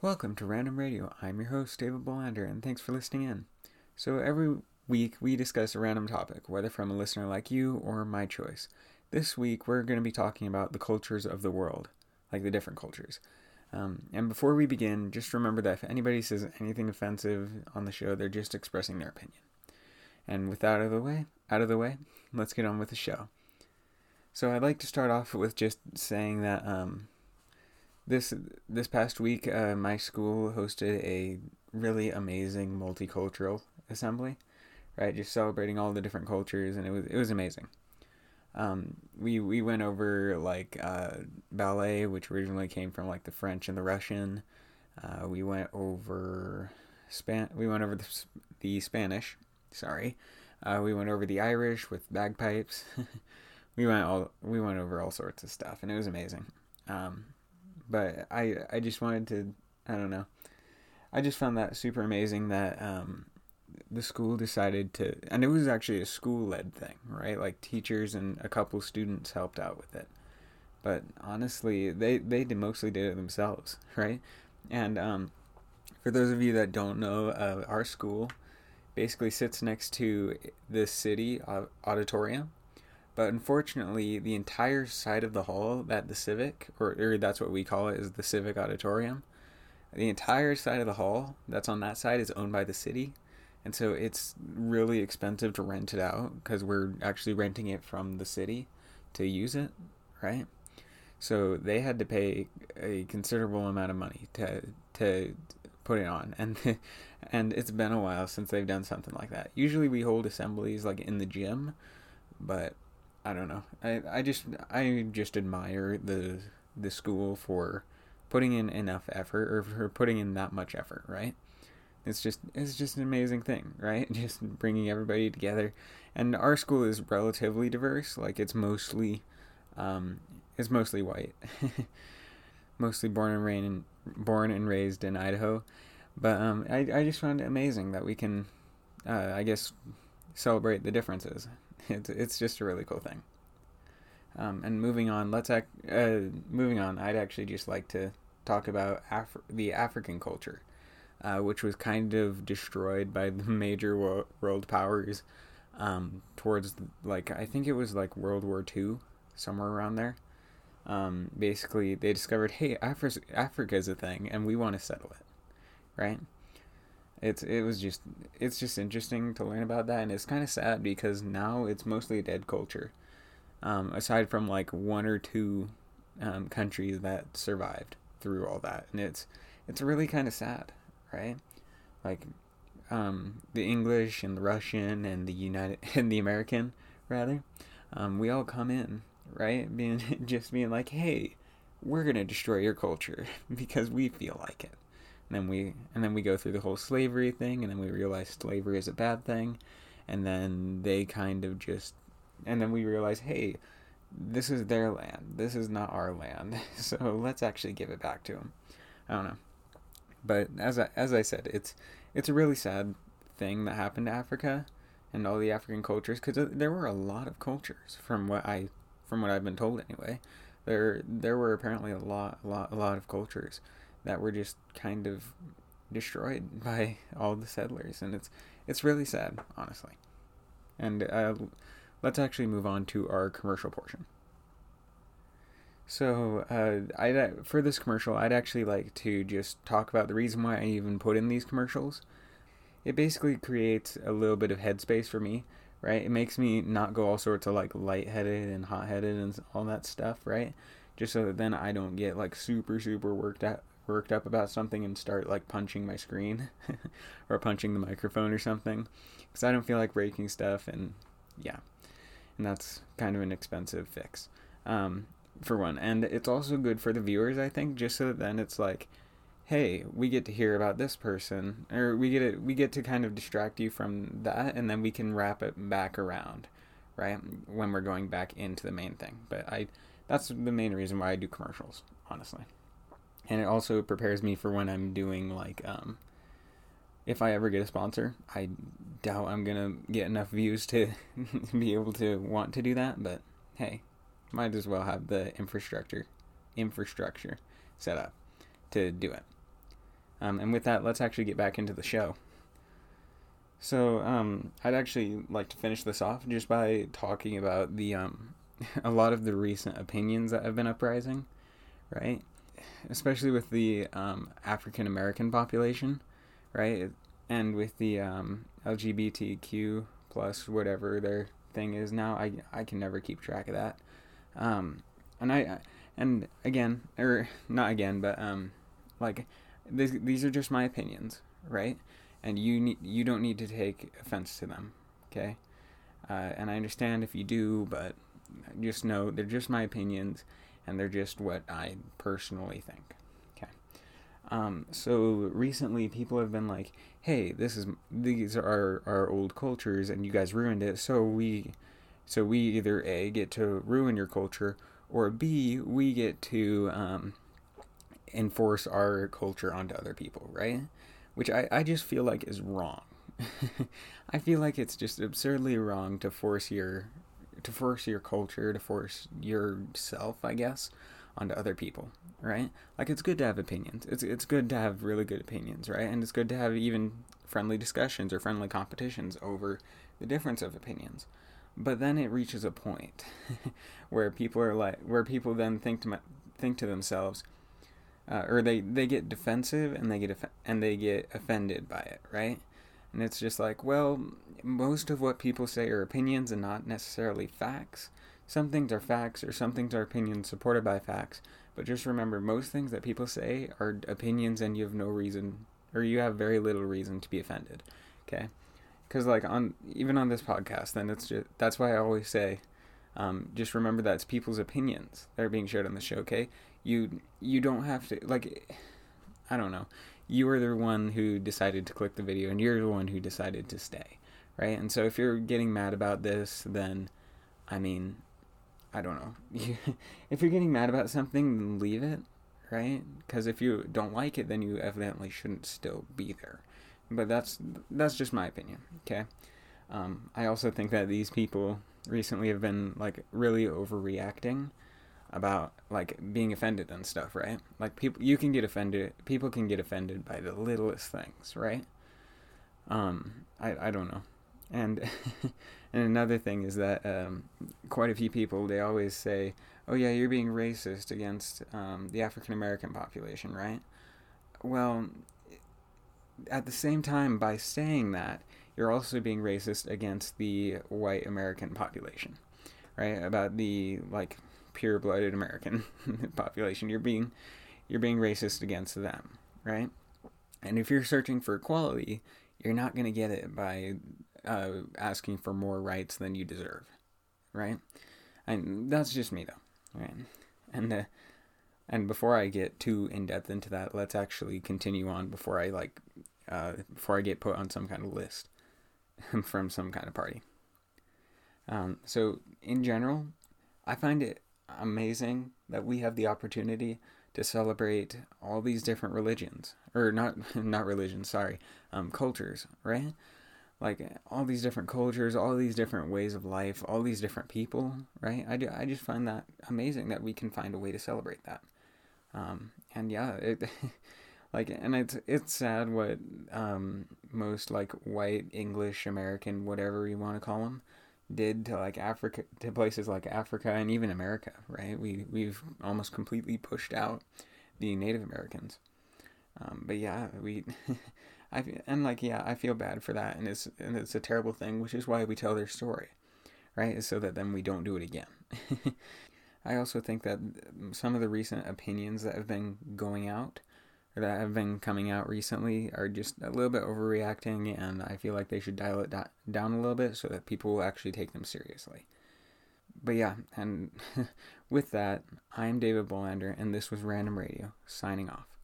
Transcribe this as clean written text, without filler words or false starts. Welcome to Random Radio. I'm your host, David Bolander, and thanks for listening in. So every week we discuss a random topic, whether from a listener like you or my choice. This week we're going to be talking about the cultures of the world, like the different cultures. And before we begin, just remember that if anybody says anything offensive on the show, they're just expressing their opinion. And with that out of the way, let's get on with the show. So I'd like to start off with just saying that This past week, my school hosted a really amazing multicultural assembly, right? Just celebrating all the different cultures, and it was amazing. We went over like ballet, which originally came from like the French and the Russian. We went over the Spanish. Sorry, we went over the Irish with bagpipes. We went over all sorts of stuff, and it was amazing. But I just wanted to, I don't know, I just found that super amazing that the school decided to, and it was actually a school-led thing, right? Like teachers and a couple students helped out with it. But honestly, they mostly did it themselves, right? And for those of you that don't know, our school basically sits next to the city auditorium. But unfortunately, the entire side of the hall that the Civic, or that's what we call it, is the Civic Auditorium. The entire side of the hall that's on that side is owned by the city. And so it's really expensive to rent it out because we're actually renting it from the city to use it, right? So they had to pay a considerable amount of money to put it on. And it's been a while since they've done something like that. Usually we hold assemblies like in the gym, but I don't know. I just admire the school for putting in enough effort, or for putting in that much effort, right? It's just an amazing thing, right? Just bringing everybody together. And our school is relatively diverse. Like it's mostly white, mostly born and raised in Idaho. But I just found it amazing that we can, I guess, celebrate the differences. It's just a really cool thing. And moving on, I'd actually just like to talk about the African culture, which was kind of destroyed by the major world powers towards, like, I think it was like World War II, somewhere around there. Basically, they discovered, hey, Africa is a thing, and we want to settle it, right? It's just interesting to learn about that, and it's kind of sad because now it's mostly a dead culture, aside from like one or two countries that survived through all that, and it's really kind of sad, right? Like the English and the Russian and the American rather, we all come in, right? Being like, hey, we're gonna destroy your culture because we feel like it. And then we go through the whole slavery thing, and then we realize slavery is a bad thing, and then they kind of just, and then we realize, hey, this is their land, this is not our land, so let's actually give it back to them. I don't know, but as I said, it's a really sad thing that happened to Africa and all the African cultures, because there were a lot of cultures from what I've been told anyway. There were apparently a lot of cultures that were just kind of destroyed by all the settlers, and it's really sad, honestly. And let's actually move on to our commercial portion. So for this commercial, I'd actually like to just talk about the reason why I even put in these commercials. It basically creates a little bit of headspace for me, right? It makes me not go all sorts of like lightheaded and hot-headed and all that stuff, right? Just so that then I don't get like super, super worked up about something and start like punching my screen or punching the microphone or something, because I don't feel like breaking stuff, and that's kind of an expensive fix for one. And it's also good for the viewers, I think, just so that then it's like, hey, we get to hear about this person, or we get to kind of distract you from that, and then we can wrap it back around, right, when we're going back into the main thing. But that's the main reason why I do commercials, honestly. And it also prepares me for when I'm doing, like, if I ever get a sponsor. I doubt I'm going to get enough views to be able to want to do that, but hey, might as well have the infrastructure set up to do it. And with that, let's actually get back into the show. So I'd actually like to finish this off just by talking about the a lot of the recent opinions that have been uprising, right? Especially with the African-American population, right? And with the LGBTQ plus whatever their thing is now. I can never keep track of that. These are just my opinions, right? And you don't need to take offense to them, okay? And I understand if you do, but just know they're just my opinions, and they're just what I personally think, okay? So recently, people have been like, "Hey, these are our old cultures, and you guys ruined it. So we either A, get to ruin your culture, or B, we get to enforce our culture onto other people, right?" Which I just feel like is wrong. I feel like it's just absurdly wrong to force your culture, to force yourself, I guess, onto other people, right? Like, it's good to have opinions. It's good to have really good opinions, right? And it's good to have even friendly discussions or friendly competitions over the difference of opinions. But then it reaches a point where people then think to themselves, or they get defensive and they get offended by it, right? And it's just like, well, most of what people say are opinions and not necessarily facts. Some things are facts, or some things are opinions supported by facts. But just remember, most things that people say are opinions, and you have no reason, or you have very little reason to be offended. Okay, because like even on this podcast, then that's why I always say, just remember that's people's opinions that are being shared on the show. Okay. You don't have to, like, I don't know, you are the one who decided to click the video, and you're the one who decided to stay, right? And so if you're getting mad about this, then, I mean, I don't know. If you're getting mad about something, then leave it, right? Because if you don't like it, then you evidently shouldn't still be there. But that's just my opinion, okay? I also think that these people recently have been, like, really overreacting about, like, being offended and stuff, right? Like, people can get offended by the littlest things, right? I don't know. And another thing is that quite a few people, they always say, oh yeah, you're being racist against the African-American population, right? Well, at the same time, by saying that, you're also being racist against the white American population, right? About the, like, pure-blooded American population, you're being racist against them, right? And if you're searching for equality, you're not going to get it by asking for more rights than you deserve, right? And that's just me, though, right? And before I get too in depth into that, let's actually continue on before I get put on some kind of list from some kind of party. So in general, I find it amazing that we have the opportunity to celebrate all these different religions, or not religions, sorry, cultures, right? Like, all these different cultures, all these different ways of life, all these different people, right? I just find that amazing that we can find a way to celebrate that. And yeah, it's sad what most, like, white, English, American, whatever you want to call them, did to, like, Africa, to places like Africa and even America, right? We've almost completely pushed out the Native Americans, but yeah, I feel bad for that, and it's a terrible thing, which is why we tell their story, right? So that then we don't do it again. I also think that some of the recent opinions that have been going out, or that have been coming out recently, are just a little bit overreacting, and I feel like they should dial it down a little bit so that people will actually take them seriously. But yeah, and with that, I'm David Bolander, and this was Random Radio, signing off.